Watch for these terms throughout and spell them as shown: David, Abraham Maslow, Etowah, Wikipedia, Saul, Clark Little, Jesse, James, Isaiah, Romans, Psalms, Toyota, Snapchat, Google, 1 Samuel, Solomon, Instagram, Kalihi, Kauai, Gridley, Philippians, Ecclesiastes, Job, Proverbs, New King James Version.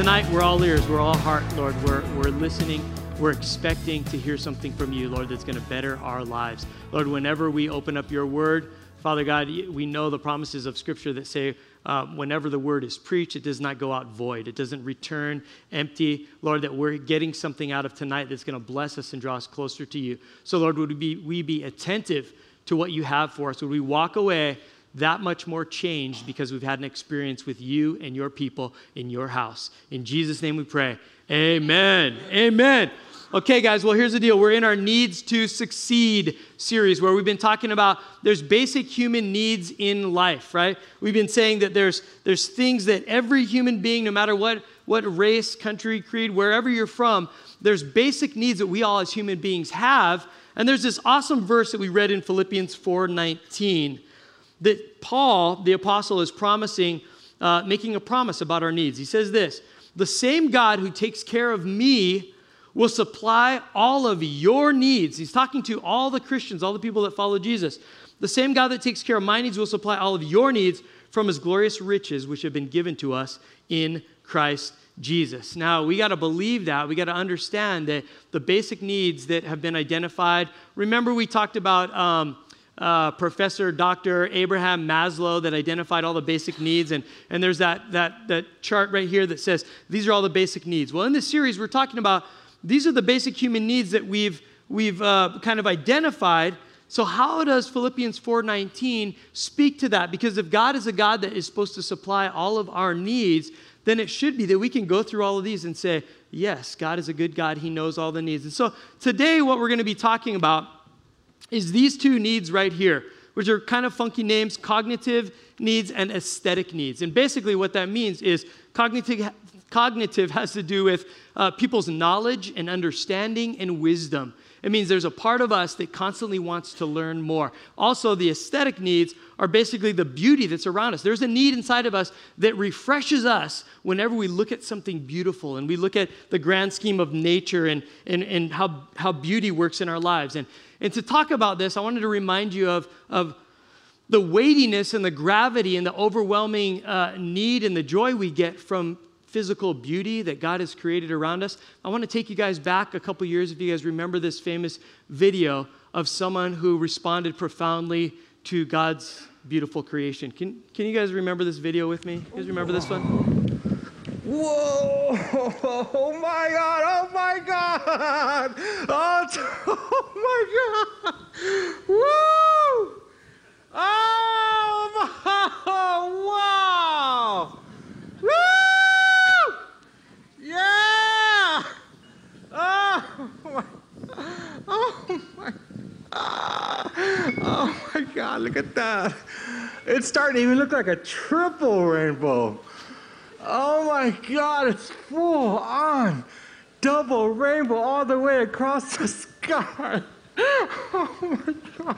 tonight we're all ears, we're all heart, Lord. We're listening. We're expecting to hear something from you, Lord, that's going to better our lives. Lord, whenever we open up your word, Father God, we know the promises of Scripture that say whenever the word is preached, it does not go out void. It doesn't return empty. Lord, that we're getting something out of tonight that's going to bless us and draw us closer to you. So, Lord, would we be attentive to what you have for us? Would we walk away that much more changed because we've had an experience with you and your people in your house? In Jesus' name we pray. Amen. Amen. Okay, guys, well, here's the deal. We're in our Needs to Succeed series where we've been talking about there's basic human needs in life, right? We've been saying that there's things that every human being, no matter what race, country, creed, wherever you're from, there's basic needs that we all as human beings have. And there's this awesome verse that we read in Philippians 4:19 that Paul, the apostle, is promising, making a promise about our needs. He says this, "The same God who takes care of me will supply all of your needs." He's talking to all the Christians, all the people that follow Jesus. "The same God that takes care of my needs will supply all of your needs from his glorious riches, which have been given to us in Christ Jesus." Now, we got to believe that. We got to understand that the basic needs that have been identified. Remember, we talked about Professor Dr. Abraham Maslow that identified all the basic needs. And there's that chart right here that says, these are all the basic needs. Well, in this series, we're talking about these are the basic human needs that we've kind of identified. So how does Philippians 4:19 speak to that? Because if God is a God that is supposed to supply all of our needs, then it should be that we can go through all of these and say, yes, God is a good God. He knows all the needs. And so today, what we're going to be talking about is these two needs right here, which are kind of funky names, cognitive needs and aesthetic needs. And basically what that means is cognitive has to do with people's knowledge and understanding and wisdom. It means there's a part of us that constantly wants to learn more. Also, the aesthetic needs are basically the beauty that's around us. There's a need inside of us that refreshes us whenever we look at something beautiful and we look at the grand scheme of nature and how beauty works in our lives. And to talk about this, I wanted to remind you of the weightiness and the gravity and the overwhelming need and the joy we get from physical beauty that God has created around us. I want to take you guys back a couple years, if you guys remember this famous video of someone who responded profoundly to God's beautiful creation. Can you guys remember this video with me? You guys remember this one? Whoa! Oh my God! Oh my God! Oh my God! Woo! Oh! Wow! Woo! Yeah! Oh my God, look at that. It's starting to even look like a triple rainbow. Oh my God, it's full on double rainbow all the way across the sky. Oh my God.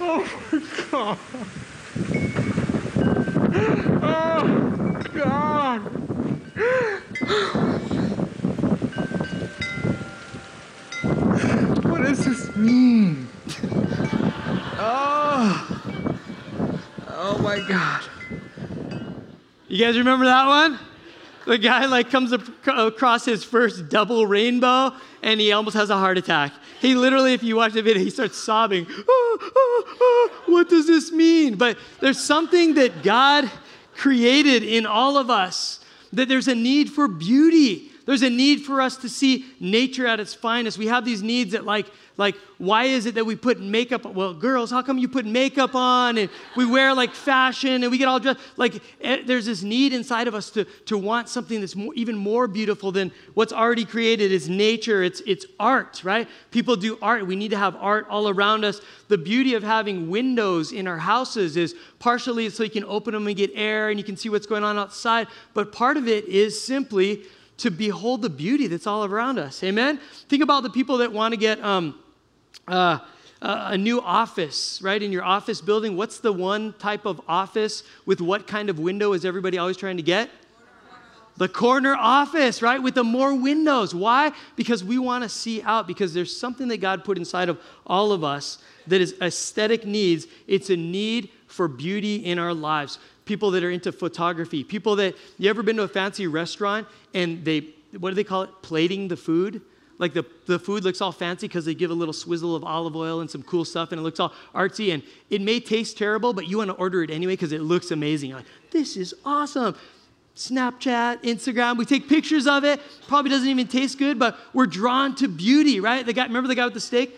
Oh my God. Oh, God. What does this mean? Oh, my God. You guys remember that one? The guy comes across his first double rainbow, and he almost has a heart attack. He literally, if you watch the video, he starts sobbing. What does this mean? But there's something that God created in all of us, that there's a need for beauty. There's a need for us to see nature at its finest. We have these needs that like, why is it that we put makeup on? Well, girls, how come you put makeup on? And we wear fashion and we get all dressed. There's this need inside of us to want something that's even more beautiful than what's already created. It's nature, it's art, right? People do art. We need to have art all around us. The beauty of having windows in our houses is partially so you can open them and get air and you can see what's going on outside. But part of it is simply to behold the beauty that's all around us. Amen? Think about the people that want to get a new office, right? In your office building, what's the one type of office with what kind of window is everybody always trying to get? The corner office, right? With the more windows. Why? Because we want to see out, because there's something that God put inside of all of us that is aesthetic needs. It's a need for beauty in our lives. people that are into photography, people that, you ever been to a fancy restaurant and they, what do they call it, plating the food? Like the food looks all fancy because they give a little swizzle of olive oil and some cool stuff and it looks all artsy and it may taste terrible, but you want to order it anyway because it looks amazing. You're like, this is awesome. Snapchat, Instagram, we take pictures of it. Probably doesn't even taste good, but we're drawn to beauty, right? The guy, remember the guy with the steak?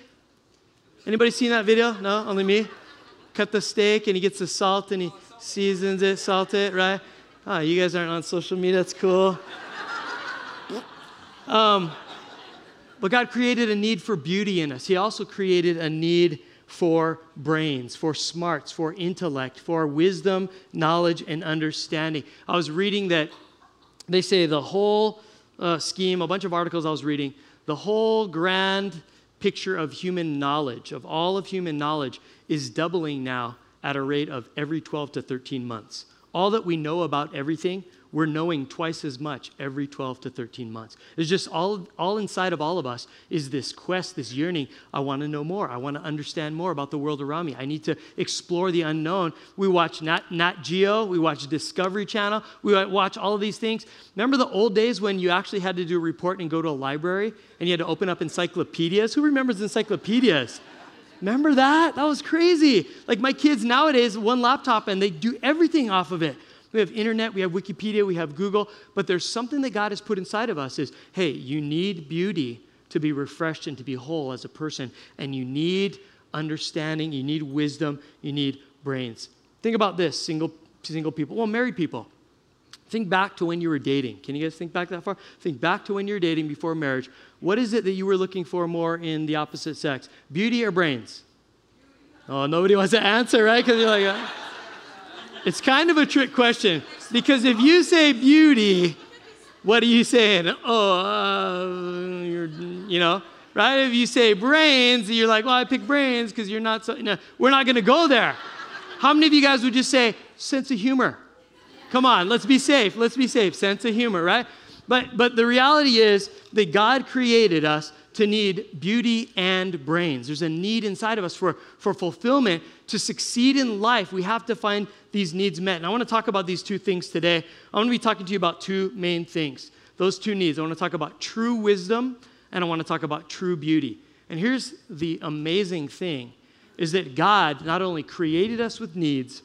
Anybody seen that video? No, only me? Cut the steak and he gets the salt and he seasons it, salt it, right? Oh, you guys aren't on social media, that's cool. But God created a need for beauty in us. He also created a need for brains, for smarts, for intellect, for wisdom, knowledge, and understanding. I was reading that they say the whole scheme, a bunch of articles I was reading, the whole grand picture of human knowledge, of all of human knowledge, is doubling now at a rate of every 12 to 13 months. All that we know about everything, we're knowing twice as much every 12 to 13 months. It's just all inside of all of us is this quest, this yearning. I want to know more. I want to understand more about the world around me. I need to explore the unknown. We watch Nat Geo. We watch Discovery Channel. We watch all of these things. Remember the old days when you actually had to do a report and go to a library and you had to open up encyclopedias? Who remembers encyclopedias? Remember that? That was crazy. Like my kids nowadays, one laptop and they do everything off of it. We have internet, we have Wikipedia, we have Google, but there's something that God has put inside of us is, hey, you need beauty to be refreshed and to be whole as a person, and you need understanding, you need wisdom, you need brains. Think about this, single people, well, married people. Think back to when you were dating. Can you guys think back that far? Think back to when you were dating before marriage. What is it that you were looking for more in the opposite sex? Beauty or brains? Oh, nobody wants to answer, right? Because you're like... It's kind of a trick question because if you say beauty, what are you saying? Oh, you know, right? If you say brains, you're like, well, I pick brains because you're not so, no, we're not going to go there. How many of you guys would just say sense of humor? Come on, let's be safe. Let's be safe. Sense of humor, right? But the reality is that God created us to need beauty and brains. There's a need inside of us for fulfillment. To succeed in life, we have to find these needs met. And I want to talk about these two things today. I want to be talking to you about two main things, those two needs. I want to talk about true wisdom, and I want to talk about true beauty. And here's the amazing thing, is that God not only created us with needs,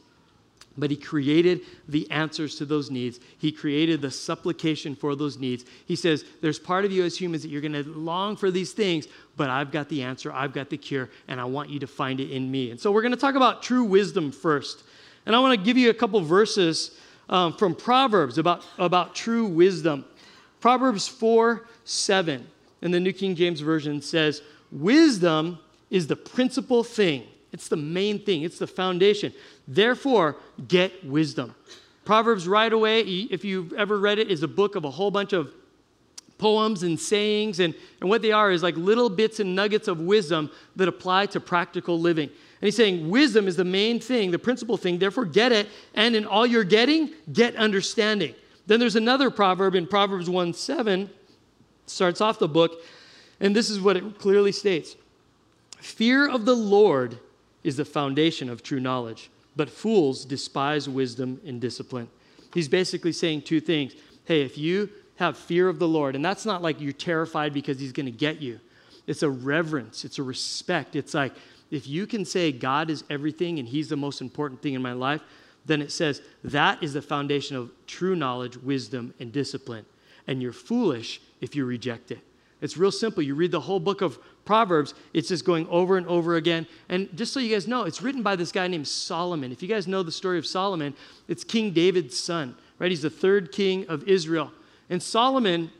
but he created the answers to those needs. He created the supplication for those needs. He says, there's part of you as humans that you're going to long for these things, but I've got the answer, I've got the cure, and I want you to find it in me. And so we're going to talk about true wisdom first. And I want to give you a couple verses from Proverbs about true wisdom. Proverbs 4:7 in the New King James Version says, wisdom is the principal thing. It's the main thing. It's the foundation. Therefore, get wisdom. Proverbs right away, if you've ever read it, is a book of a whole bunch of poems and sayings. And what they are is like little bits and nuggets of wisdom that apply to practical living. And he's saying wisdom is the main thing, the principal thing. Therefore, get it. And in all you're getting, get understanding. Then there's another proverb in Proverbs 1:7, starts off the book. And this is what it clearly states. Fear of the Lord is the foundation of true knowledge, but fools despise wisdom and discipline. He's basically saying two things. Hey, if you have fear of the Lord, and that's not like you're terrified because he's going to get you. It's a reverence. It's a respect. It's like if you can say God is everything and he's the most important thing in my life, then it says that is the foundation of true knowledge, wisdom, and discipline. And you're foolish if you reject it. It's real simple. You read the whole book of Proverbs, it's just going over and over again. And just so you guys know, it's written by this guy named Solomon. If you guys know the story of Solomon, it's King David's son, right? He's the third king of Israel. And Solomon,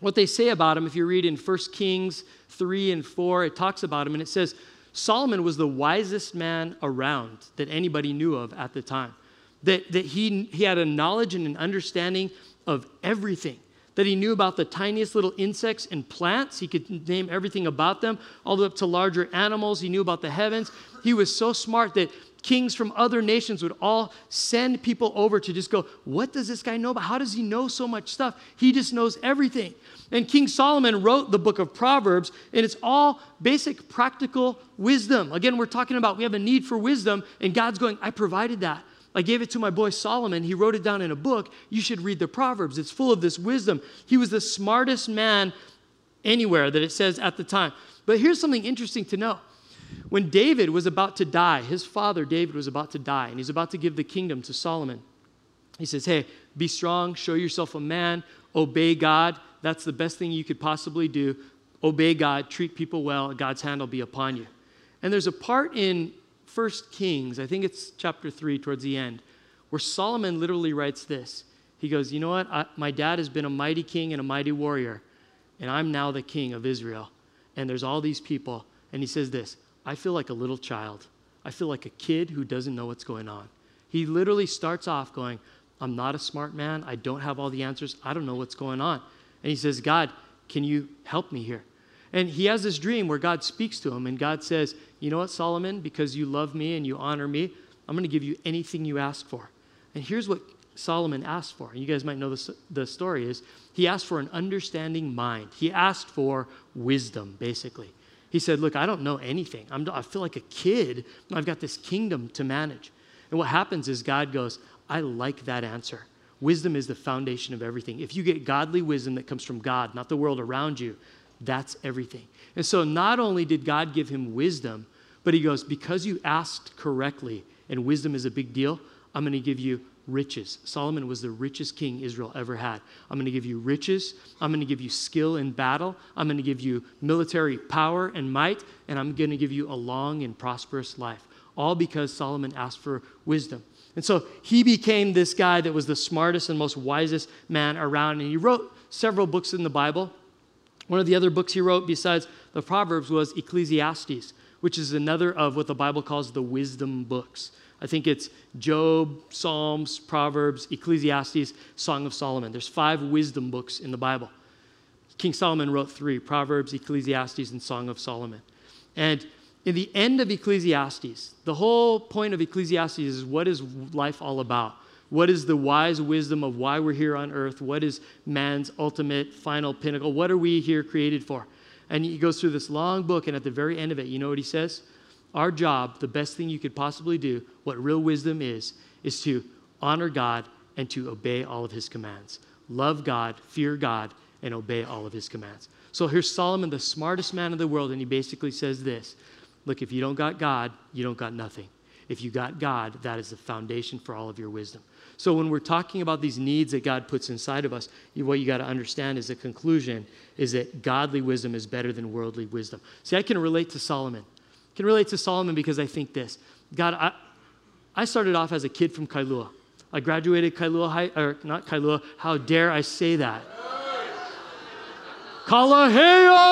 what they say about him, if you read in 1 Kings 3 and 4, it talks about him, and it says, Solomon was the wisest man around that anybody knew of at the time, that he had a knowledge and an understanding of everything. That he knew about the tiniest little insects and plants. He could name everything about them, all the way up to larger animals. He knew about the heavens. He was so smart that kings from other nations would all send people over to just go, what does this guy know about? How does he know so much stuff? He just knows everything. And King Solomon wrote the book of Proverbs, and it's all basic practical wisdom. Again, we're talking about we have a need for wisdom, and God's going, I provided that. I gave it to my boy Solomon. He wrote it down in a book. You should read the Proverbs. It's full of this wisdom. He was the smartest man anywhere that it says at the time. But here's something interesting to know. When David was about to die, his father David was about to die, and he's about to give the kingdom to Solomon. He says, hey, be strong, show yourself a man, obey God. That's the best thing you could possibly do. Obey God, treat people well, God's hand will be upon you. And there's a part in 1 Kings, I think it's chapter 3 towards the end, where Solomon literally writes this. He goes, you know what? My dad has been a mighty king and a mighty warrior, and I'm now the king of Israel. And there's all these people. And he says this, I feel like a little child. I feel like a kid who doesn't know what's going on. He literally starts off going, I'm not a smart man. I don't have all the answers. I don't know what's going on. And he says, God, can you help me here? And he has this dream where God speaks to him, and God says, you know what, Solomon, because you love me and you honor me, I'm going to give you anything you ask for. And here's what Solomon asked for. And you guys might know the story is he asked for an understanding mind. He asked for wisdom, basically. He said, look, I don't know anything. I feel like a kid. I've got this kingdom to manage. And what happens is God goes, I like that answer. Wisdom is the foundation of everything. If you get godly wisdom that comes from God, not the world around you, that's everything. And so not only did God give him wisdom, but he goes, because you asked correctly, and wisdom is a big deal, I'm going to give you riches. Solomon was the richest king Israel ever had. I'm going to give you riches. I'm going to give you skill in battle. I'm going to give you military power and might, and I'm going to give you a long and prosperous life, all because Solomon asked for wisdom. And so he became this guy that was the smartest and most wisest man around, and he wrote several books in the Bible. One of the other books he wrote besides the Proverbs was Ecclesiastes, which is another of what the Bible calls the wisdom books. I think it's Job, Psalms, Proverbs, Ecclesiastes, Song of Solomon. There's 5 wisdom books in the Bible. King Solomon wrote 3, Proverbs, Ecclesiastes, and Song of Solomon. And in the end of Ecclesiastes, the whole point of Ecclesiastes is what is life all about? What is the wise wisdom of why we're here on earth? What is man's ultimate final pinnacle? What are we here created for? And he goes through this long book, and at the very end of it, you know what he says? Our job, the best thing you could possibly do, what real wisdom is to honor God and to obey all of his commands. Love God, fear God, and obey all of his commands. So here's Solomon, the smartest man in the world, and he basically says this. Look, if you don't got God, you don't got nothing. If you got God, that is the foundation for all of your wisdom. So when we're talking about these needs that God puts inside of us, what you got to understand is the conclusion is that godly wisdom is better than worldly wisdom. See, I can relate to Solomon. I can relate to Solomon because I think this. God, I started off as a kid from Kailua. I graduated Kailua High, or not Kailua, how dare I say that? Kalaheo!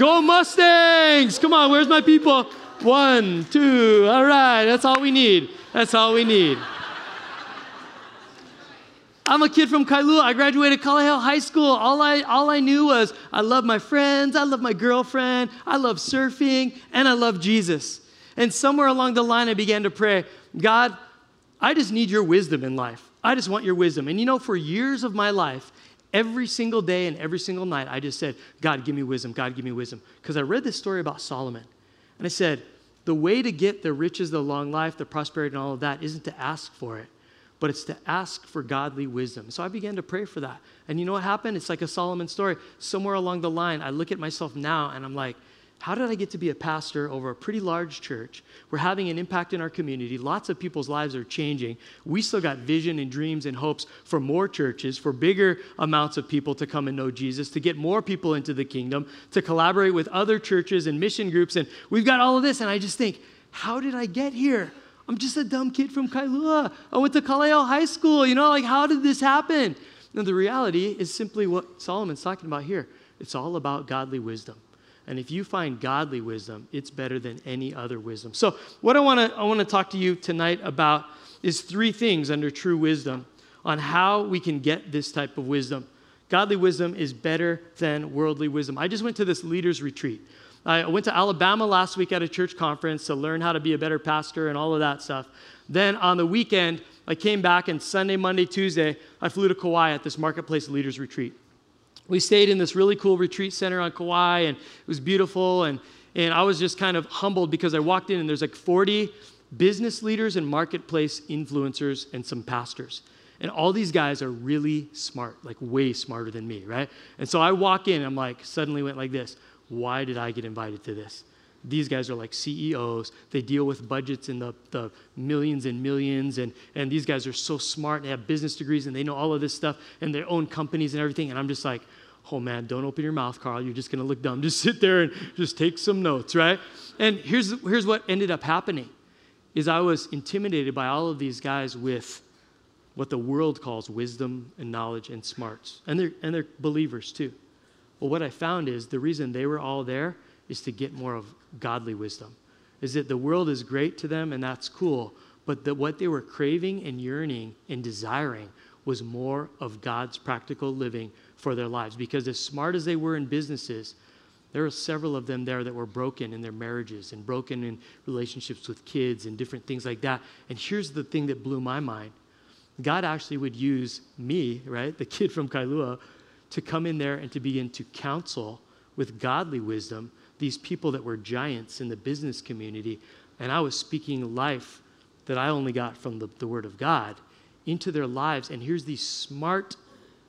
Go Mustangs! Come on, where's my people? 1, 2, all right, that's all we need. That's all we need. I'm a kid from Kailua. I graduated Kalaheo High School. All I knew was I love my friends, I love my girlfriend, I love surfing, and I love Jesus. And somewhere along the line, I began to pray, God, I just need your wisdom in life. I just want your wisdom. And you know, for years of my life, every single day and every single night, I just said, God, give me wisdom. God, give me wisdom. Because I read this story about Solomon, and I said, the way to get the riches, the long life, the prosperity, and all of that isn't to ask for it, but it's to ask for godly wisdom. So I began to pray for that. And you know what happened? It's like a Solomon story. Somewhere along the line, I look at myself now and I'm like, how did I get to be a pastor over a pretty large church? We're having an impact in our community. Lots of people's lives are changing. We still got vision and dreams and hopes for more churches, for bigger amounts of people to come and know Jesus, to get more people into the kingdom, to collaborate with other churches and mission groups. And we've got all of this. And I just think, how did I get here? I'm just a dumb kid from Kailua. I went to Kalaheo High School. You know, like, how did this happen? And the reality is simply what Solomon's talking about here. It's all about godly wisdom. And if you find godly wisdom, it's better than any other wisdom. So what I want to talk to you tonight about is 3 things under true wisdom on how we can get this type of wisdom. Godly wisdom is better than worldly wisdom. I just went to this leaders retreat. I went to Alabama last week at a church conference to learn how to be a better pastor and all of that stuff. Then on the weekend, I came back, and Sunday, Monday, Tuesday, I flew to Kauai at this Marketplace Leaders Retreat. We stayed in this really cool retreat center on Kauai, and it was beautiful, and I was just kind of humbled because I walked in, and there's like 40 business leaders and marketplace influencers, and some pastors. And all these guys are really smart, like way smarter than me, right? And so I walk in, I'm like, suddenly went like this. Why did I get invited to this? These guys are like CEOs. They deal with budgets in the millions and millions. And these guys are so smart. They have business degrees, and they know all of this stuff, and their own companies and everything. And I'm just like, oh, man, don't open your mouth, Carl. You're just going to look dumb. Just sit there and just take some notes, right? And here's what ended up happening is I was intimidated by all of these guys with what the world calls wisdom and knowledge and smarts. And they're believers, too. Well, what I found is the reason they were all there is to get more of godly wisdom, is that the world is great to them, and that's cool, but that what they were craving and yearning and desiring was more of God's practical living for their lives. Because as smart as they were in businesses, there were several of them there that were broken in their marriages and broken in relationships with kids and different things like that. And here's the thing that blew my mind. God actually would use me, right, the kid from Kailua, to come in there and to begin to counsel with godly wisdom these people that were giants in the business community. And I was speaking life that I only got from the Word of God into their lives. And here's these smart,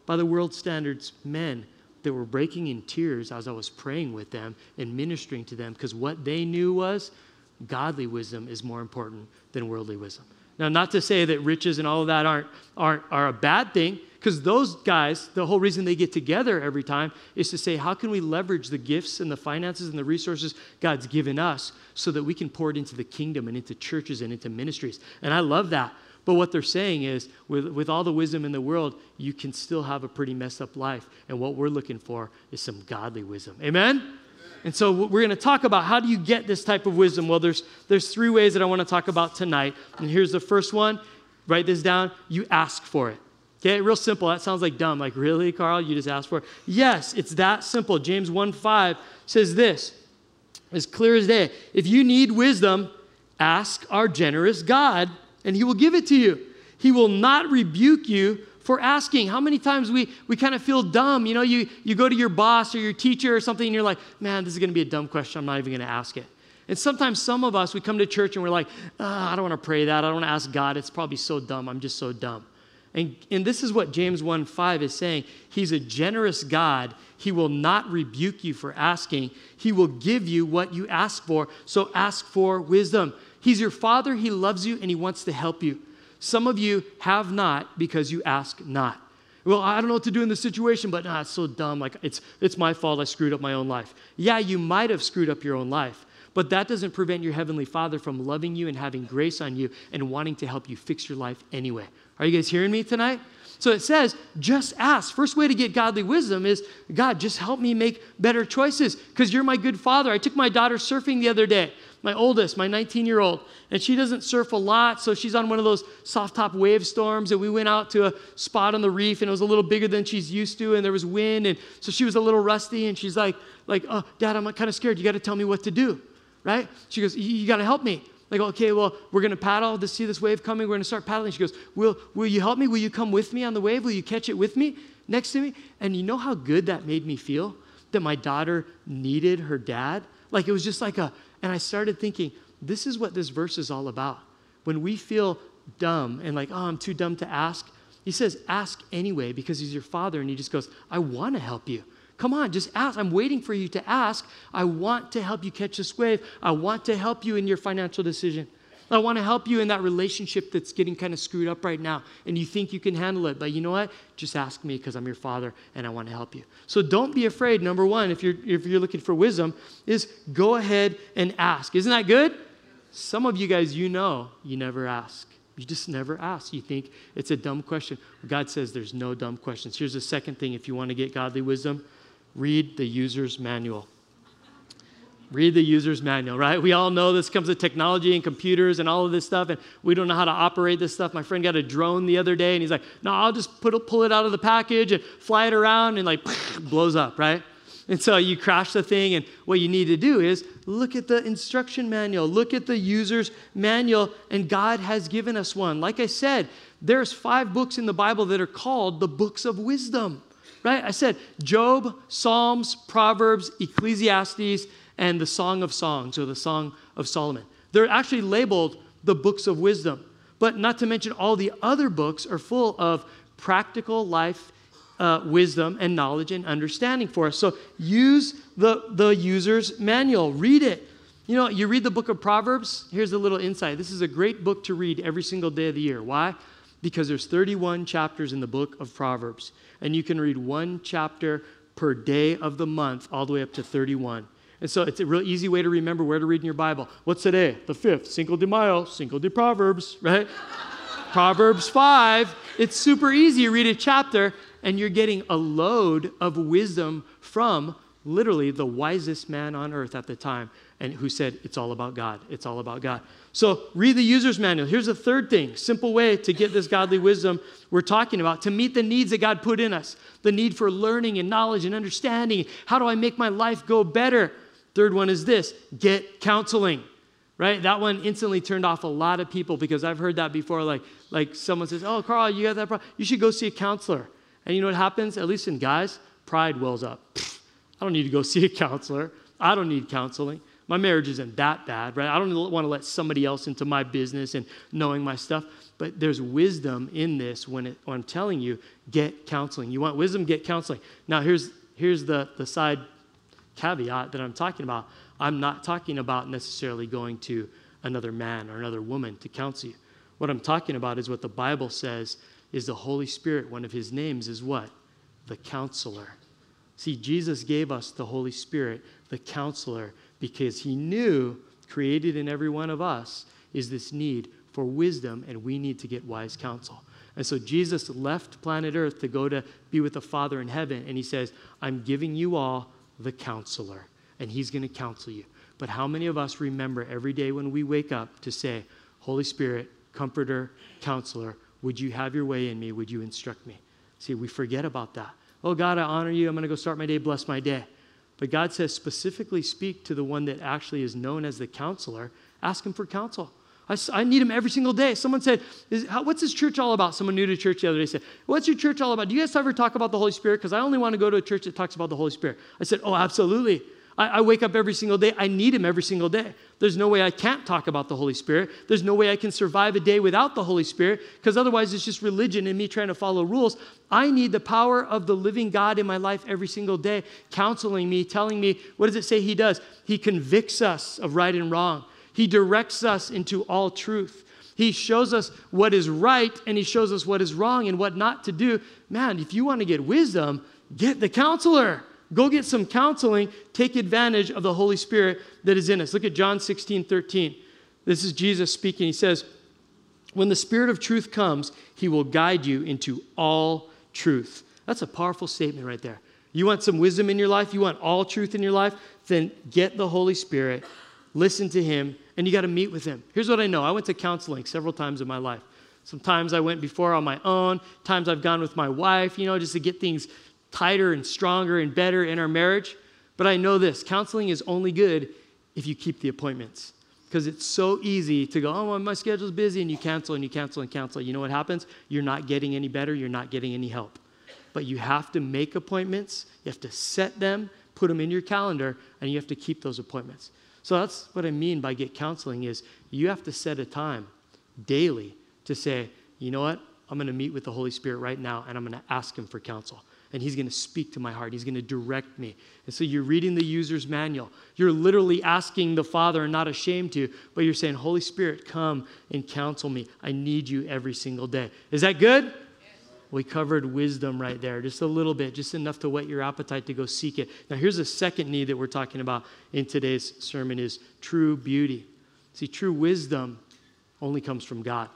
by the world standards, men that were breaking in tears as I was praying with them and ministering to them, because what they knew was godly wisdom is more important than worldly wisdom. Now, not to say that riches and all of that are a bad thing, because those guys, the whole reason they get together every time is to say, how can we leverage the gifts and the finances and the resources God's given us so that we can pour it into the kingdom and into churches and into ministries? And I love that. But what they're saying is, with all the wisdom in the world, you can still have a pretty messed up life. And what we're looking for is some godly wisdom. Amen? And so we're going to talk about how do you get this type of wisdom? Well, there's three ways that I want to talk about tonight. And here's the first one. Write this down. You ask for it. Okay, real simple. That sounds like dumb. Like, really, Carl? You just ask for it? Yes, it's that simple. James 1:5 says this, as clear as day. If you need wisdom, ask our generous God, and he will give it to you. He will not rebuke you for asking. How many times we kind of feel dumb? You know, you go to your boss or your teacher or something, and you're like, man, this is going to be a dumb question. I'm not even going to ask it. And sometimes some of us, we come to church, and we're like, I don't want to pray that. I don't want to ask God. It's probably so dumb. I'm just so dumb. And this is what James 1:5 is saying. He's a generous God. He will not rebuke you for asking. He will give you what you ask for, so ask for wisdom. He's your father. He loves you, and he wants to help you. Some of you have not because you ask not. Well, I don't know what to do in this situation, but it's so dumb. Like, it's my fault. I screwed up my own life. Yeah, you might have screwed up your own life, but that doesn't prevent your heavenly father from loving you and having grace on you and wanting to help you fix your life anyway. Are you guys hearing me tonight? So it says, just ask. First way to get godly wisdom is, God, just help me make better choices because you're my good father. I took my daughter surfing the other day, my oldest, my 19-year-old, and she doesn't surf a lot, so she's on one of those soft top wave storms, and we went out to a spot on the reef, and it was a little bigger than she's used to, and there was wind, and so she was a little rusty, and she's like, oh, Dad, I'm kind of scared. You got to tell me what to do, right? She goes, you got to help me. I go, okay, well, we're going to paddle to see this wave coming. We're going to start paddling. She goes, will you help me? Will you come with me on the wave? Will you catch it with me, next to me? And you know how good that made me feel? That my daughter needed her dad? Like, it was just like and I started thinking, this is what this verse is all about. When we feel dumb and like, oh, I'm too dumb to ask, he says, ask anyway, because he's your father. And he just goes, I want to help you. Come on, just ask. I'm waiting for you to ask. I want to help you catch this wave. I want to help you in your financial decision. I want to help you in that relationship that's getting kind of screwed up right now, and you think you can handle it, but you know what? Just ask me because I'm your father, and I want to help you. So don't be afraid. Number one, if you're looking for wisdom, is go ahead and ask. Isn't that good? Some of you guys, you never ask. You just never ask. You think it's a dumb question. God says there's no dumb questions. Here's the second thing if you want to get godly wisdom. Read the user's manual. Read the user's manual, right? We all know this comes with technology and computers and all of this stuff, and we don't know how to operate this stuff. My friend got a drone the other day, and he's like, no, I'll just pull it out of the package and fly it around, and like, blows up, right? And so you crash the thing, and what you need to do is look at the instruction manual, look at the user's manual, and God has given us one. Like I said, there's 5 books in the Bible that are called the books of wisdom. Right? I said Job, Psalms, Proverbs, Ecclesiastes, and the Song of Solomon. They're actually labeled the books of wisdom. But not to mention all the other books are full of practical life wisdom and knowledge and understanding for us. So use the user's manual. Read it. You know, you read the book of Proverbs. Here's a little insight. This is a great book to read every single day of the year. Why? Because there's 31 chapters in the book of Proverbs. And you can read one chapter per day of the month all the way up to 31. And so it's a real easy way to remember where to read in your Bible. What's today? The 5th, Cinco de Mayo, Cinco de Proverbs, right? Proverbs 5. It's super easy. You read a chapter and you're getting a load of wisdom from literally the wisest man on earth at the time, and who said, it's all about God. It's all about God. So read the user's manual. Here's the third thing, simple way to get this godly wisdom we're talking about, to meet the needs that God put in us, the need for learning and knowledge and understanding. How do I make my life go better? Third one is this, get counseling, right? That one instantly turned off a lot of people because I've heard that before. Like someone says, oh, Carl, you got that problem. You should go see a counselor. And you know what happens? At least in guys, pride wells up. I don't need to go see a counselor. I don't need counseling. My marriage isn't that bad, right? I don't want to let somebody else into my business and knowing my stuff. But there's wisdom in this when I'm telling you, get counseling. You want wisdom, get counseling. Now, here's the side caveat that I'm talking about. I'm not talking about necessarily going to another man or another woman to counsel you. What I'm talking about is what the Bible says is the Holy Spirit. One of his names is what? The counselor. See, Jesus gave us the Holy Spirit, the counselor, because he knew created in every one of us is this need for wisdom, and we need to get wise counsel. And so Jesus left planet Earth to go to be with the Father in heaven, and he says, I'm giving you all the counselor, and he's going to counsel you. But how many of us remember every day when we wake up to say, Holy Spirit, comforter, counselor, would you have your way in me? Would you instruct me? See, we forget about that. Oh, God, I honor you. I'm going to go start my day, bless my day. But God says specifically speak to the one that actually is known as the counselor. Ask him for counsel. I need him every single day. Someone said, what's this church all about? Someone new to church the other day said, what's your church all about? Do you guys ever talk about the Holy Spirit? Because I only want to go to a church that talks about the Holy Spirit. I said, oh, absolutely. I wake up every single day. I need him every single day. There's no way I can't talk about the Holy Spirit. There's no way I can survive a day without the Holy Spirit, because otherwise it's just religion and me trying to follow rules. I need the power of the living God in my life every single day, counseling me, telling me, what does it say he does? He convicts us of right and wrong. He directs us into all truth. He shows us what is right, and he shows us what is wrong and what not to do. Man, if you want to get wisdom, get the counselor. Go get some counseling. Take advantage of the Holy Spirit that is in us. Look at John 16:13. This is Jesus speaking. He says, when the Spirit of truth comes, he will guide you into all truth. That's a powerful statement right there. You want some wisdom in your life? You want all truth in your life? Then get the Holy Spirit. Listen to him, and you got to meet with him. Here's what I know. I went to counseling several times in my life. Sometimes I went before on my own. Times I've gone with my wife, you know, just to get things tighter and stronger and better in our marriage. But I know this, counseling is only good if you keep the appointments, because it's so easy to go, oh, well, my schedule's busy, and you cancel and you cancel and cancel. You know what happens? You're not getting any better. You're not getting any help. But you have to make appointments. You have to set them, put them in your calendar, and you have to keep those appointments. So that's what I mean by get counseling is you have to set a time daily to say, you know what? I'm going to meet with the Holy Spirit right now, and I'm going to ask him for counsel. And he's going to speak to my heart. He's going to direct me. And so you're reading the user's manual. You're literally asking the Father and not ashamed to, but you're saying, Holy Spirit, come and counsel me. I need you every single day. Is that good? Yes. We covered wisdom right there, just a little bit, just enough to whet your appetite to go seek it. Now, here's the second need that we're talking about in today's sermon is true beauty. See, true wisdom only comes from God.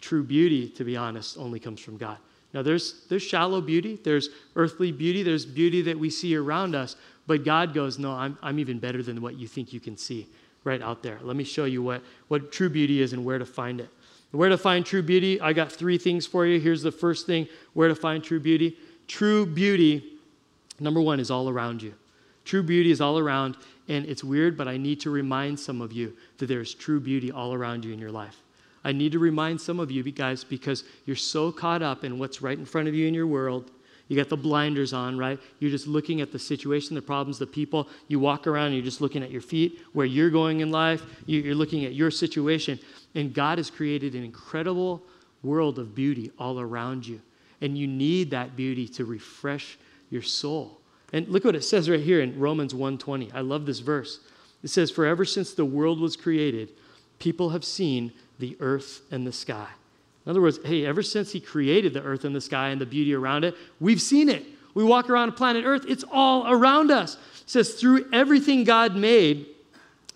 True beauty, to be honest, only comes from God. Now, there's shallow beauty, there's earthly beauty, there's beauty that we see around us, but God goes, no, I'm even better than what you think you can see right out there. Let me show you what true beauty is and where to find it. Where to find true beauty, I got three things for you. Here's the first thing, where to find true beauty. True beauty, number one, is all around you. True beauty is all around, and it's weird, but I need to remind some of you that there's true beauty all around you in your life. I need to remind some of you guys because you're so caught up in what's right in front of you in your world. You got the blinders on, right? You're just looking at the situation, the problems, the people. You walk around and you're just looking at your feet, where you're going in life. You're looking at your situation. And God has created an incredible world of beauty all around you. And you need that beauty to refresh your soul. And look what it says right here in Romans 1:20. I love this verse. It says, "For ever since the world was created, people have seen the earth and the sky." In other words, hey, ever since he created the earth and the sky and the beauty around it, we've seen it. We walk around planet Earth. It's all around us. It says through everything God made,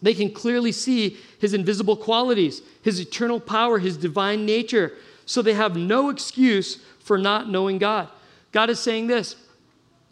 they can clearly see his invisible qualities, his eternal power, his divine nature. So they have no excuse for not knowing God. God is saying this: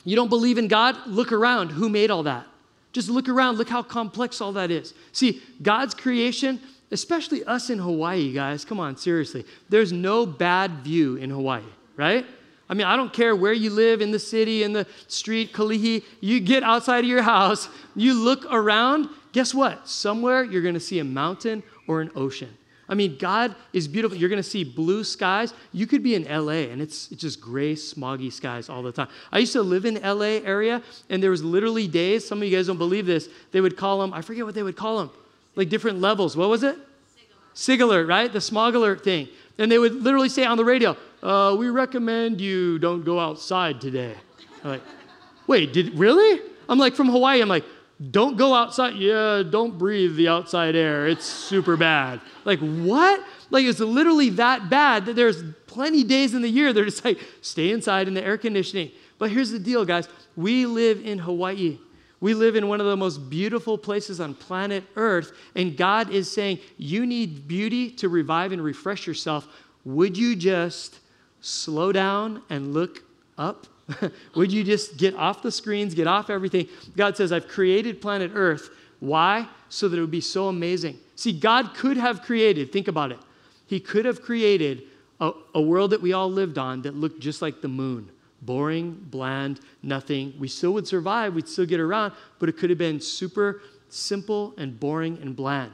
you don't believe in God? Look around. Who made all that? Just look around. Look how complex all that is. See, God's creation, especially us in Hawaii, guys. Come on, seriously. There's no bad view in Hawaii, right? I mean, I don't care where you live, in the city, in the street, Kalihi. You get outside of your house, you look around, guess what? Somewhere you're going to see a mountain or an ocean. I mean, God is beautiful. You're going to see blue skies. You could be in L.A., and it's just gray, smoggy skies all the time. I used to live in L.A. area, and there was literally days, some of you guys don't believe this, they would call them, I forget what they would call them, like different levels. What was it? Sig alert, right? The smog alert thing. And they would literally say on the radio, "We recommend you don't go outside today." I'm like, wait, really? I'm like, from Hawaii. I'm like, "Don't go outside." "Yeah, don't breathe the outside air. It's super bad." Like, what? Like, it's literally that bad that there's plenty of days in the year they're just like, stay inside in the air conditioning. But here's the deal, guys. We live in Hawaii. We live in one of the most beautiful places on planet Earth, and God is saying, you need beauty to revive and refresh yourself. Would you just slow down and look up? Would you just get off the screens, get off everything? God says, I've created planet Earth. Why? So that it would be so amazing. See, God could have created, think about it. He could have created a world that we all lived on that looked just like the moon. Boring, bland, nothing. We still would survive. We'd still get around, but it could have been super simple and boring and bland.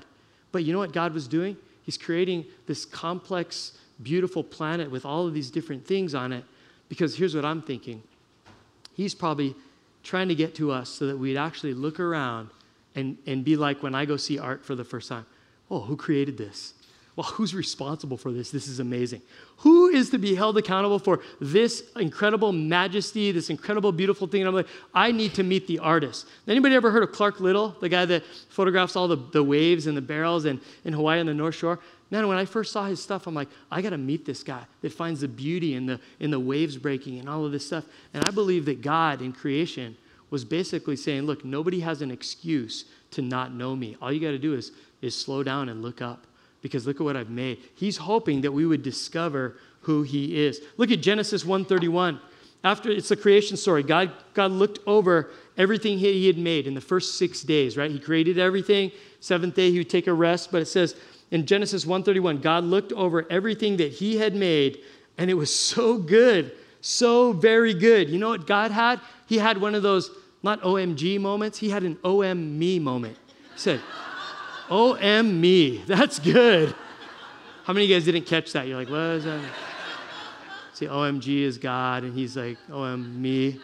But you know what God was doing? He's creating this complex, beautiful planet with all of these different things on it, because here's what I'm thinking. He's probably trying to get to us so that we'd actually look around and be like when I go see art for the first time. Oh, who created this? Well, who's responsible for this? This is amazing. Who is to be held accountable for this incredible majesty, this incredible beautiful thing? And I'm like, I need to meet the artist. Anybody ever heard of Clark Little, the guy that photographs all the waves and the barrels in Hawaii on the North Shore? Man, when I first saw his stuff, I'm like, I got to meet this guy that finds the beauty in the waves breaking and all of this stuff. And I believe that God in creation was basically saying, look, nobody has an excuse to not know me. All you got to do is slow down and look up. Because look at what I've made. He's hoping that we would discover who he is. Look at Genesis 1:31. After it's the creation story, God looked over everything he had made in the first 6 days, right? He created everything. Seventh day, he would take a rest. But it says in Genesis 1:31, God looked over everything that he had made, and it was so good, so very good. You know what God had? He had one of those, not OMG moments. He had an OM me moment. He said, OM me. That's good. How many of you guys didn't catch that? You're like, what is that? See, OMG is God, and he's like, OM me.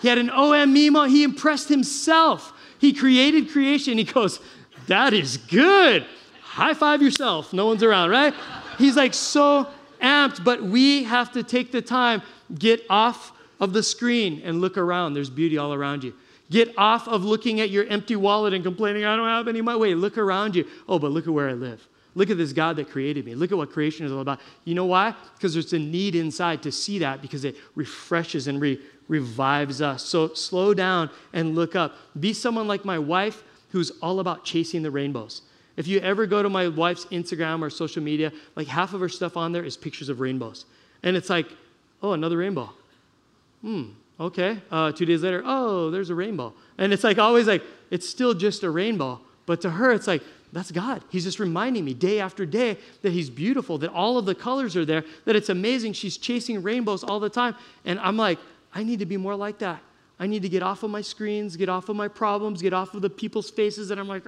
He had an OM me moment. He impressed himself. He created creation. He goes, that is good. High five yourself. No one's around, right? He's like so amped, but we have to take the time, get off of the screen and look around. There's beauty all around you. Get off of looking at your empty wallet and complaining, I don't have any money. Wait, look around you. Oh, but look at where I live. Look at this God that created me. Look at what creation is all about. You know why? Because there's a need inside to see that, because it refreshes and revives us. So slow down and look up. Be someone like my wife who's all about chasing the rainbows. If you ever go to my wife's Instagram or social media, like half of her stuff on there is pictures of rainbows. And it's like, oh, another rainbow. Okay, 2 days later, oh, there's a rainbow. And it's like always like, it's still just a rainbow. But to her, it's like, that's God. He's just reminding me day after day that he's beautiful, that all of the colors are there, that it's amazing. She's chasing rainbows all the time. And I'm like, I need to be more like that. I need to get off of my screens, get off of my problems, get off of the people's faces that I'm like,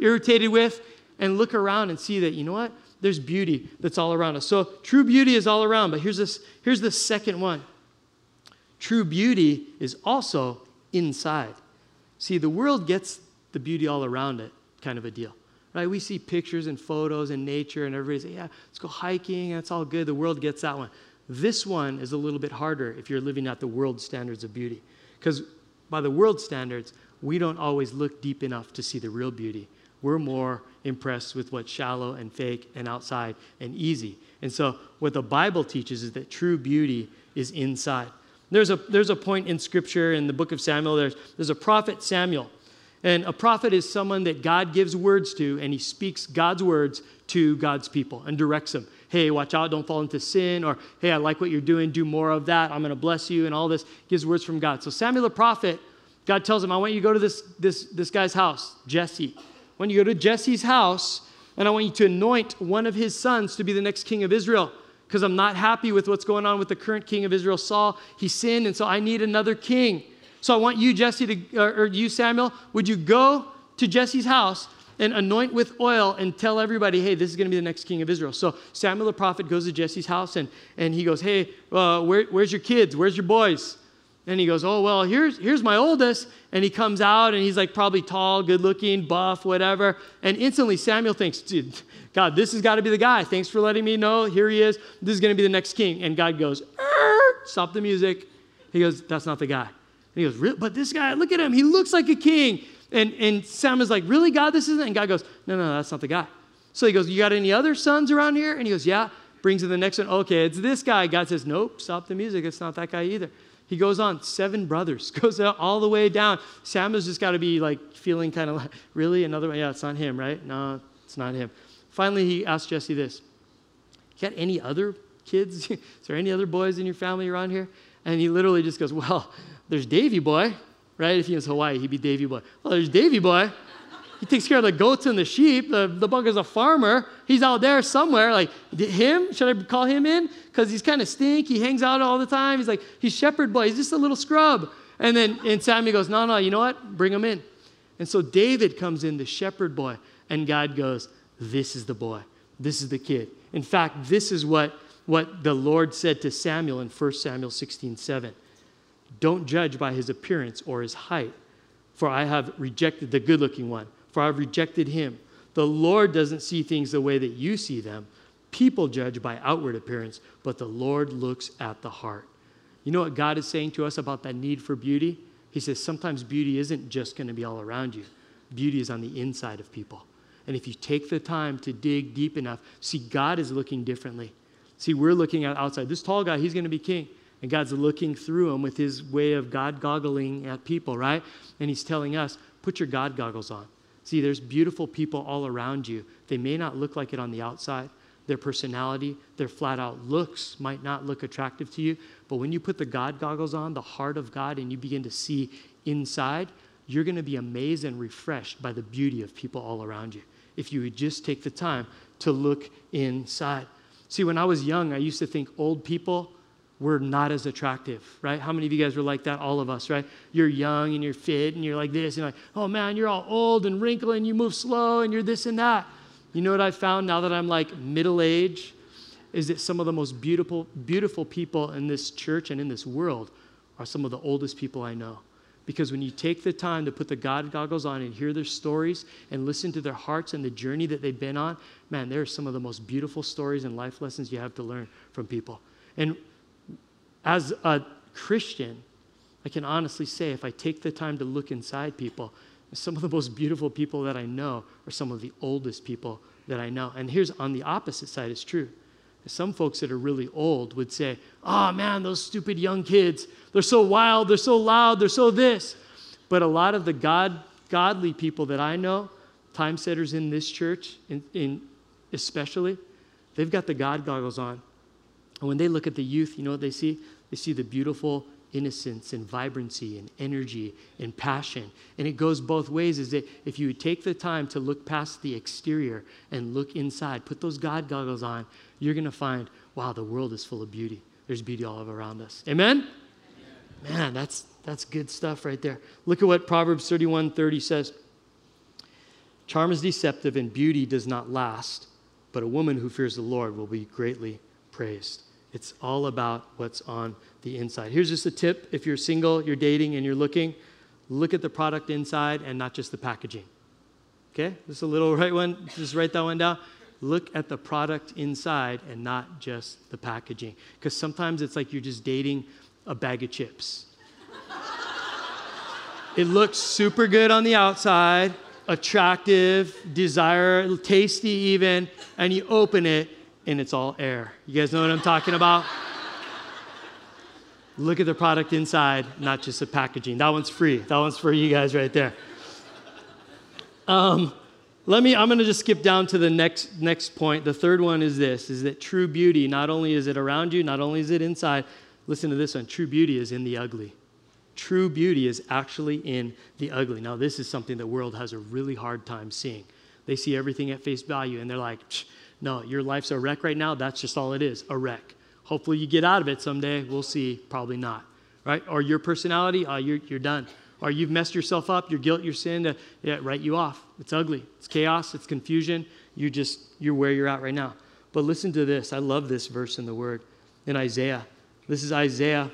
irritated with, and look around and see that, you know what? There's beauty that's all around us. So true beauty is all around. But here's the second one. True beauty is also inside. See, the world gets the beauty all around it kind of a deal, right? We see pictures and photos and nature, and everybody's like, yeah, let's go hiking, and it's all good. The world gets that one. This one is a little bit harder if you're living at the world's standards of beauty, because by the world's standards, we don't always look deep enough to see the real beauty. We're more impressed with what's shallow and fake and outside and easy. And so what the Bible teaches is that true beauty is inside. There's a point in Scripture in the book of Samuel, there's a prophet Samuel. And a prophet is someone that God gives words to, and he speaks God's words to God's people and directs them. Hey, watch out, don't fall into sin, or hey, I like what you're doing, do more of that, I'm going to bless you, and all this. Gives words from God. So Samuel the prophet, God tells him, I want you to go to this guy's house, Jesse. I want you to go to Jesse's house, and I want you to anoint one of his sons to be the next king of Israel, because I'm not happy with what's going on with the current king of Israel, Saul. He sinned, and so I need another king. So I want you, you, Samuel, would you go to Jesse's house and anoint with oil and tell everybody, hey, this is going to be the next king of Israel. So Samuel the prophet goes to Jesse's house, and he goes, hey, where's your kids? Where's your boys? And he goes, oh, well, here's my oldest. And he comes out, and he's like probably tall, good-looking, buff, whatever. And instantly Samuel thinks, dude, God, this has got to be the guy. Thanks for letting me know. Here he is. This is going to be the next king. And God goes, stop the music. He goes, that's not the guy. And he goes, really? But this guy, look at him. He looks like a king. And Samuel's like, really, God, this isn't? And God goes, no, that's not the guy. So he goes, you got any other sons around here? And he goes, yeah. Brings in the next one. Okay, it's this guy. God says, nope, stop the music. It's not that guy either. He goes on, 7 brothers, goes all the way down. Samuel's just got to be like feeling kind of like, really? Another one? Yeah, it's not him, right? No, it's not him. Finally, he asked Jesse this. You got any other kids? Is there any other boys in your family around here? And he literally just goes, well, there's Davy Boy, right? If he was Hawaii, he'd be Davy Boy. Well, there's Davy Boy. He takes care of the goats and the sheep. The bunker's a farmer. He's out there somewhere. Like, him? Should I call him in? Because he's kind of stink. He hangs out all the time. He's like, he's shepherd boy. He's just a little scrub. And then Samuel goes, no, you know what? Bring him in. And so David comes in, the shepherd boy. And God goes, this is the boy. This is the kid. In fact, this is what the Lord said to Samuel in 1 Samuel 16:7. Don't judge by his appearance or his height, for I have rejected the good-looking one, for I have rejected him. The Lord doesn't see things the way that you see them. People judge by outward appearance, but the Lord looks at the heart. You know what God is saying to us about that need for beauty? He says sometimes beauty isn't just going to be all around you. Beauty is on the inside of people. And if you take the time to dig deep enough, see, God is looking differently. See, we're looking at outside. This tall guy, he's going to be king. And God's looking through him with his way of God-goggling at people, right? And he's telling us, put your God goggles on. See, there's beautiful people all around you. They may not look like it on the outside. Their personality, their flat-out looks might not look attractive to you. But when you put the God goggles on, the heart of God, and you begin to see inside, you're going to be amazed and refreshed by the beauty of people all around you if you would just take the time to look inside. See, when I was young, I used to think old people we're not as attractive, right? How many of you guys were like that? All of us, right? You're young and you're fit and you're like this and like, oh man, you're all old and wrinkled and you move slow and you're this and that. You know what I found now that I'm like middle age is that some of the most beautiful people in this church and in this world are some of the oldest people I know. Because when you take the time to put the God goggles on and hear their stories and listen to their hearts and the journey that they've been on, man, there are some of the most beautiful stories and life lessons you have to learn from people. And as a Christian, I can honestly say if I take the time to look inside people, some of the most beautiful people that I know are some of the oldest people that I know. And here's on the opposite side is true. Some folks that are really old would say, oh man, those stupid young kids, they're so wild, they're so loud, they're so this. But a lot of the godly people that I know, time setters in this church especially, they've got the God goggles on. And when they look at the youth, you know what they see? They see the beautiful innocence and vibrancy and energy and passion. And it goes both ways, is that if you would take the time to look past the exterior and look inside, put those God goggles on, you're going to find, wow, the world is full of beauty. There's beauty all around us. Amen? Amen. Man, that's good stuff right there. Look at what Proverbs 31:30 says. Charm is deceptive and beauty does not last, but a woman who fears the Lord will be greatly praised. It's all about what's on the inside. Here's just a tip. If you're single, you're dating, and you're looking, look at the product inside and not just the packaging. Okay? This is a little right one. Just write that one down. Look at the product inside and not just the packaging. Because sometimes it's like you're just dating a bag of chips. It looks super good on the outside, attractive, desire, tasty even, and you open it and it's all air. You guys know what I'm talking about? Look at the product inside, not just the packaging. That one's free. That one's for you guys right there. I'm going to just skip down to the next point. The third one is this, is that true beauty, not only is it around you, not only is it inside. Listen to this one. True beauty is in the ugly. True beauty is actually in the ugly. Now, this is something the world has a really hard time seeing. They see everything at face value, and they're like, no, your life's a wreck right now. That's just all it is, a wreck. Hopefully you get out of it someday. We'll see. Probably not, right? Or your personality, you're done. Or you've messed yourself up, your guilt, your sin, write you off. It's ugly. It's chaos. It's confusion. You're where you're at right now. But listen to this. I love this verse in the Word in Isaiah. This is Isaiah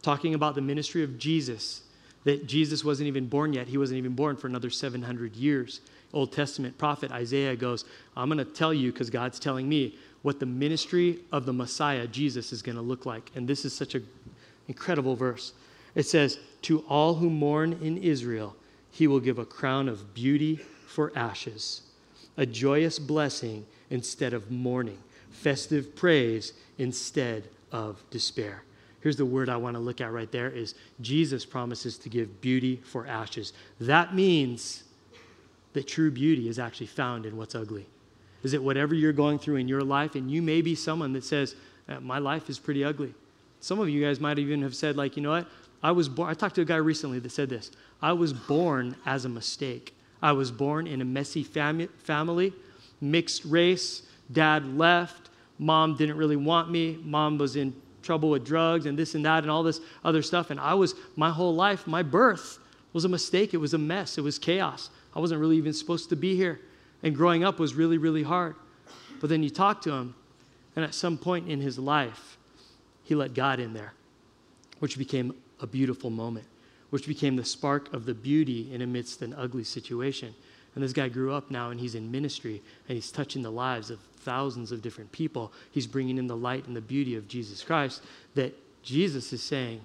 talking about the ministry of Jesus, that Jesus wasn't even born yet. He wasn't even born for another 700 years. Old Testament prophet Isaiah goes, I'm going to tell you, because God's telling me, what the ministry of the Messiah, Jesus, is going to look like. And this is such an incredible verse. It says, to all who mourn in Israel, he will give a crown of beauty for ashes, a joyous blessing instead of mourning, festive praise instead of despair. Here's the word I want to look at right there is Jesus promises to give beauty for ashes. That means that true beauty is actually found in what's ugly. Is it whatever you're going through in your life, and you may be someone that says, my life is pretty ugly. Some of you guys might even have said, like, you know what? I talked to a guy recently that said this. I was born as a mistake. I was born in a messy family, mixed race. Dad left. Mom didn't really want me. Mom was in trouble with drugs and this and that and all this other stuff. And my whole life, my birth was a mistake. It was a mess. It was chaos. I wasn't really even supposed to be here. And growing up was really, really hard. But then you talk to him, and at some point in his life, he let God in there, which became a beautiful moment, which became the spark of the beauty in amidst an ugly situation. And this guy grew up now, and he's in ministry, and he's touching the lives of thousands of different people. He's bringing in the light and the beauty of Jesus Christ, that Jesus is saying,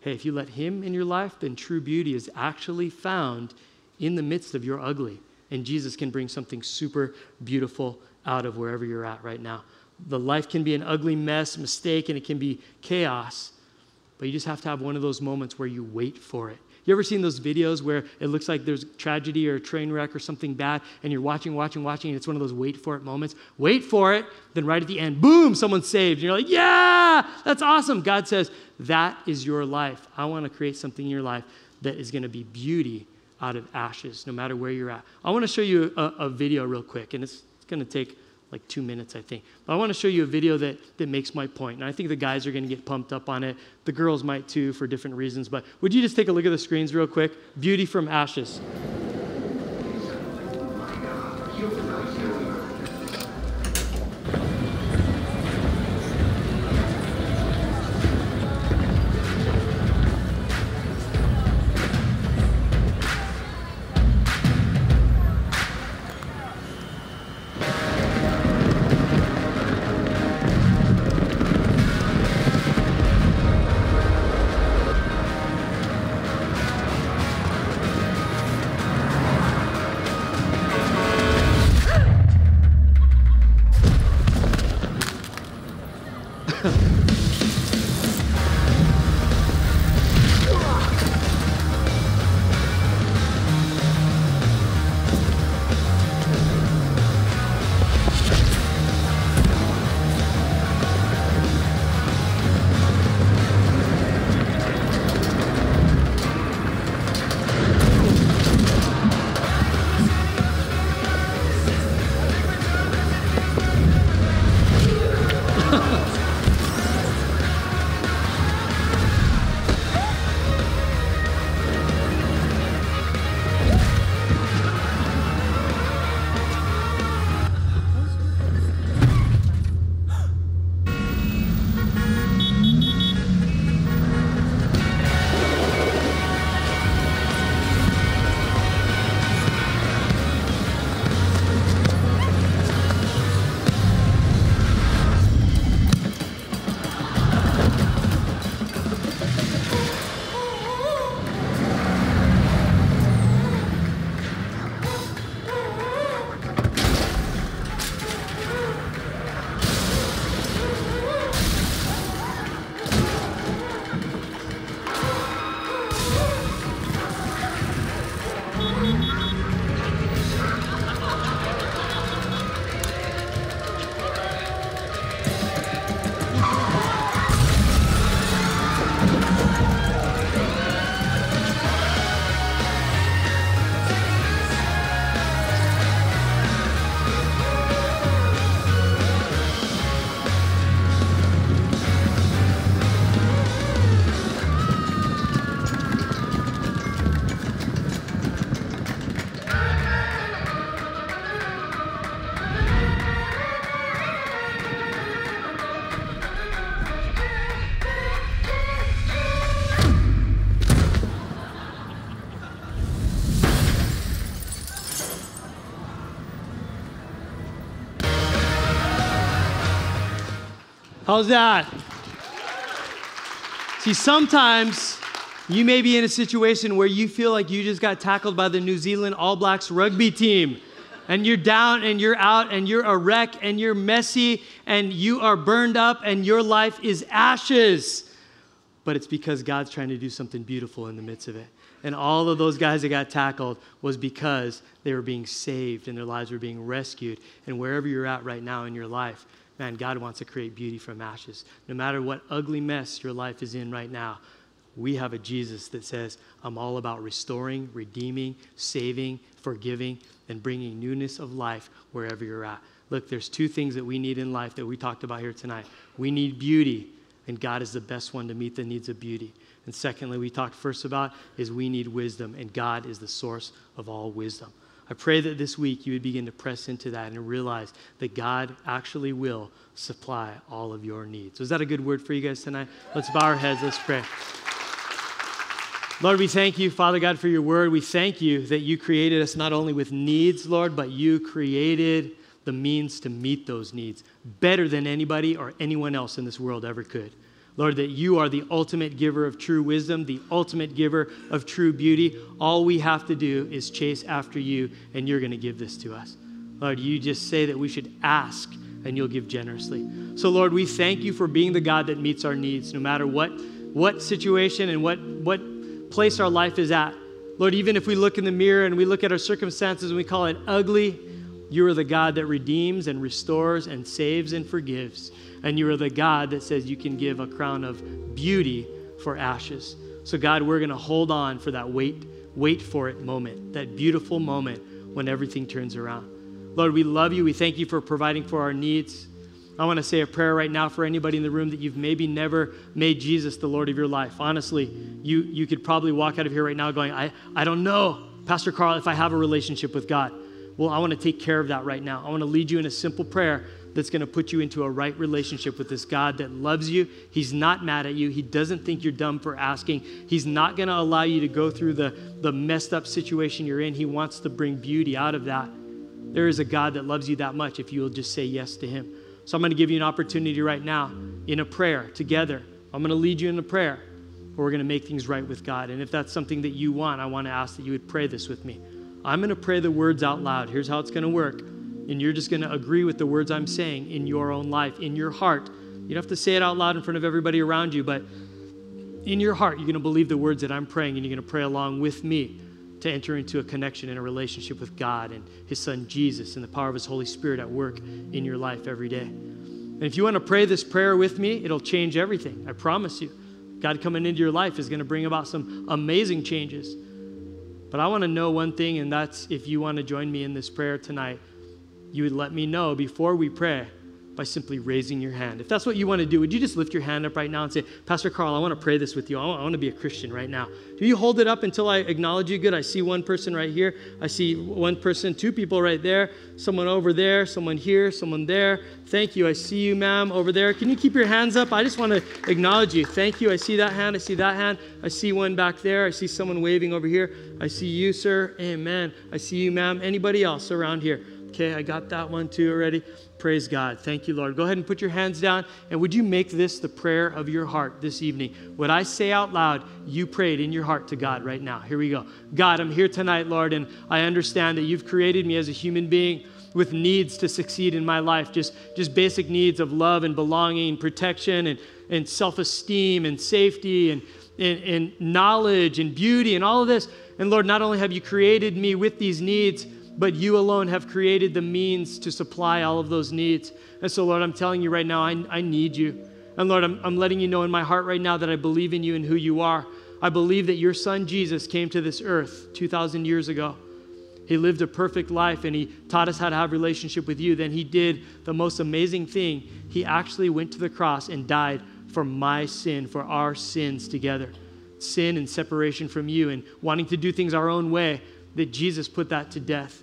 hey, if you let him in your life, then true beauty is actually found in the midst of your ugly. And Jesus can bring something super beautiful out of wherever you're at right now. The life can be an ugly mess, mistake, and it can be chaos, but you just have to have one of those moments where you wait for it. You ever seen those videos where it looks like there's tragedy or a train wreck or something bad, and you're watching, and it's one of those wait for it moments? Wait for it, then right at the end, boom, someone's saved. And you're like, yeah, that's awesome. God says, that is your life. I want to create something in your life that is going to be beauty out of ashes, no matter where you're at. I want to show you a video real quick, and it's going to take like 2 minutes, I think. But I want to show you a video that makes my point. And I think the guys are going to get pumped up on it. The girls might too, for different reasons. But would you just take a look at the screens real quick? Beauty from Ashes. How's that? See, sometimes you may be in a situation where you feel like you just got tackled by the New Zealand All Blacks rugby team. And you're down and you're out and you're a wreck and you're messy and you are burned up and your life is ashes. But it's because God's trying to do something beautiful in the midst of it. And all of those guys that got tackled was because they were being saved and their lives were being rescued. And wherever you're at right now in your life, man, God wants to create beauty from ashes. No matter what ugly mess your life is in right now, we have a Jesus that says, I'm all about restoring, redeeming, saving, forgiving, and bringing newness of life wherever you're at. Look, there's two things that we need in life that we talked about here tonight. We need beauty, and God is the best one to meet the needs of beauty. And secondly, we talked first about is we need wisdom, and God is the source of all wisdom. I pray that this week you would begin to press into that and realize that God actually will supply all of your needs. Was that a good word for you guys tonight? Let's bow our heads. Let's pray. Lord, we thank you, Father God, for your word. We thank you that you created us not only with needs, Lord, but you created the means to meet those needs better than anybody or anyone else in this world ever could. Lord, that you are the ultimate giver of true wisdom, the ultimate giver of true beauty. All we have to do is chase after you, and you're going to give this to us. Lord, you just say that we should ask, and you'll give generously. So, Lord, we thank you for being the God that meets our needs, no matter what situation and what place our life is at. Lord, even if we look in the mirror and we look at our circumstances and we call it ugly, you are the God that redeems and restores and saves and forgives. And you are the God that says you can give a crown of beauty for ashes. So God, we're going to hold on for that wait for it moment, that beautiful moment when everything turns around. Lord, we love you. We thank you for providing for our needs. I want to say a prayer right now for anybody in the room that you've maybe never made Jesus the Lord of your life. Honestly, you could probably walk out of here right now going, I don't know, Pastor Carl, if I have a relationship with God. Well, I want to take care of that right now. I want to lead you in a simple prayer that's going to put you into a right relationship with this God that loves you. He's not mad at you. He doesn't think you're dumb for asking. He's not going to allow you to go through the messed up situation you're in. He wants to bring beauty out of that. There is a God that loves you that much if you will just say yes to him. So I'm going to give you an opportunity right now in a prayer together. I'm going to lead you in a prayer where we're going to make things right with God. And if that's something that you want, I want to ask that you would pray this with me. I'm going to pray the words out loud. Here's how it's going to work. And you're just going to agree with the words I'm saying in your own life, in your heart. You don't have to say it out loud in front of everybody around you, but in your heart, you're going to believe the words that I'm praying, and you're going to pray along with me to enter into a connection and a relationship with God and his son Jesus and the power of his Holy Spirit at work in your life every day. And if you want to pray this prayer with me, it'll change everything. I promise you. God coming into your life is going to bring about some amazing changes. But I want to know one thing, and that's if you want to join me in this prayer tonight, you would let me know before we pray by simply raising your hand. If that's what you want to do, would you just lift your hand up right now and say, Pastor Carl, I want to pray this with you. I want to be a Christian right now. Do you hold it up until I acknowledge you? Good. I see one person right here. I see one person, two people right there, someone over there, someone here, someone there. Thank you. I see you, ma'am, over there. Can you keep your hands up? I just want to acknowledge you. Thank you. I see that hand. I see that hand. I see one back there. I see someone waving over here. I see you, sir. Amen. I see you, ma'am. Anybody else around here? Okay, I got that one too already. Praise God. Thank you, Lord. Go ahead and put your hands down. And would you make this the prayer of your heart this evening? What I say out loud, you pray it in your heart to God right now. Here we go. God, I'm here tonight, Lord, and I understand that you've created me as a human being with needs to succeed in my life, just basic needs of love and belonging, protection and self-esteem and safety and knowledge and beauty and all of this. And Lord, not only have you created me with these needs, but you alone have created the means to supply all of those needs. And so, Lord, I'm telling you right now, I need you. And Lord, I'm letting you know in my heart right now that I believe in you and who you are. I believe that your son, Jesus, came to this earth 2,000 years ago. He lived a perfect life, and he taught us how to have a relationship with you. Then he did the most amazing thing. He actually went to the cross and died for my sin, for our sins together. Sin and separation from you and wanting to do things our own way, that Jesus put that to death.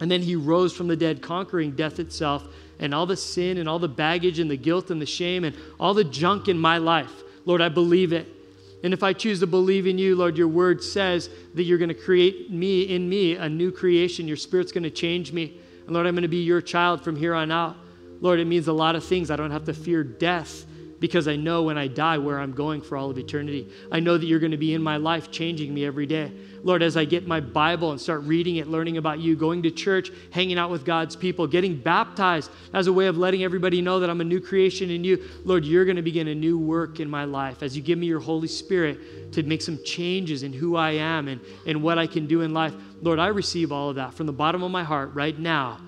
And then he rose from the dead, conquering death itself and all the sin and all the baggage and the guilt and the shame and all the junk in my life. Lord, I believe it. And if I choose to believe in you, Lord, your word says that you're going to create me in me a new creation. Your spirit's going to change me. And Lord, I'm going to be your child from here on out. Lord, it means a lot of things. I don't have to fear death because I know when I die where I'm going for all of eternity. I know that you're going to be in my life changing me every day. Lord, as I get my Bible and start reading it, learning about you, going to church, hanging out with God's people, getting baptized as a way of letting everybody know that I'm a new creation in you. Lord, you're going to begin a new work in my life as you give me your Holy Spirit to make some changes in who I am and what I can do in life. Lord, I receive all of that from the bottom of my heart right now.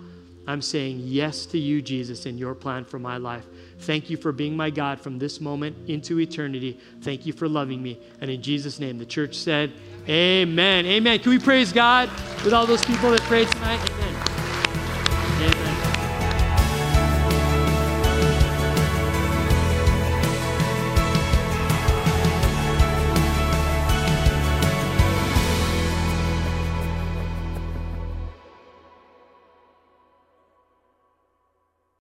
I'm saying yes to you, Jesus, and your plan for my life. Thank you for being my God from this moment into eternity. Thank you for loving me. And in Jesus' name, the church said, amen. Amen. Amen. Can we praise God with all those people that prayed tonight? Amen. Amen.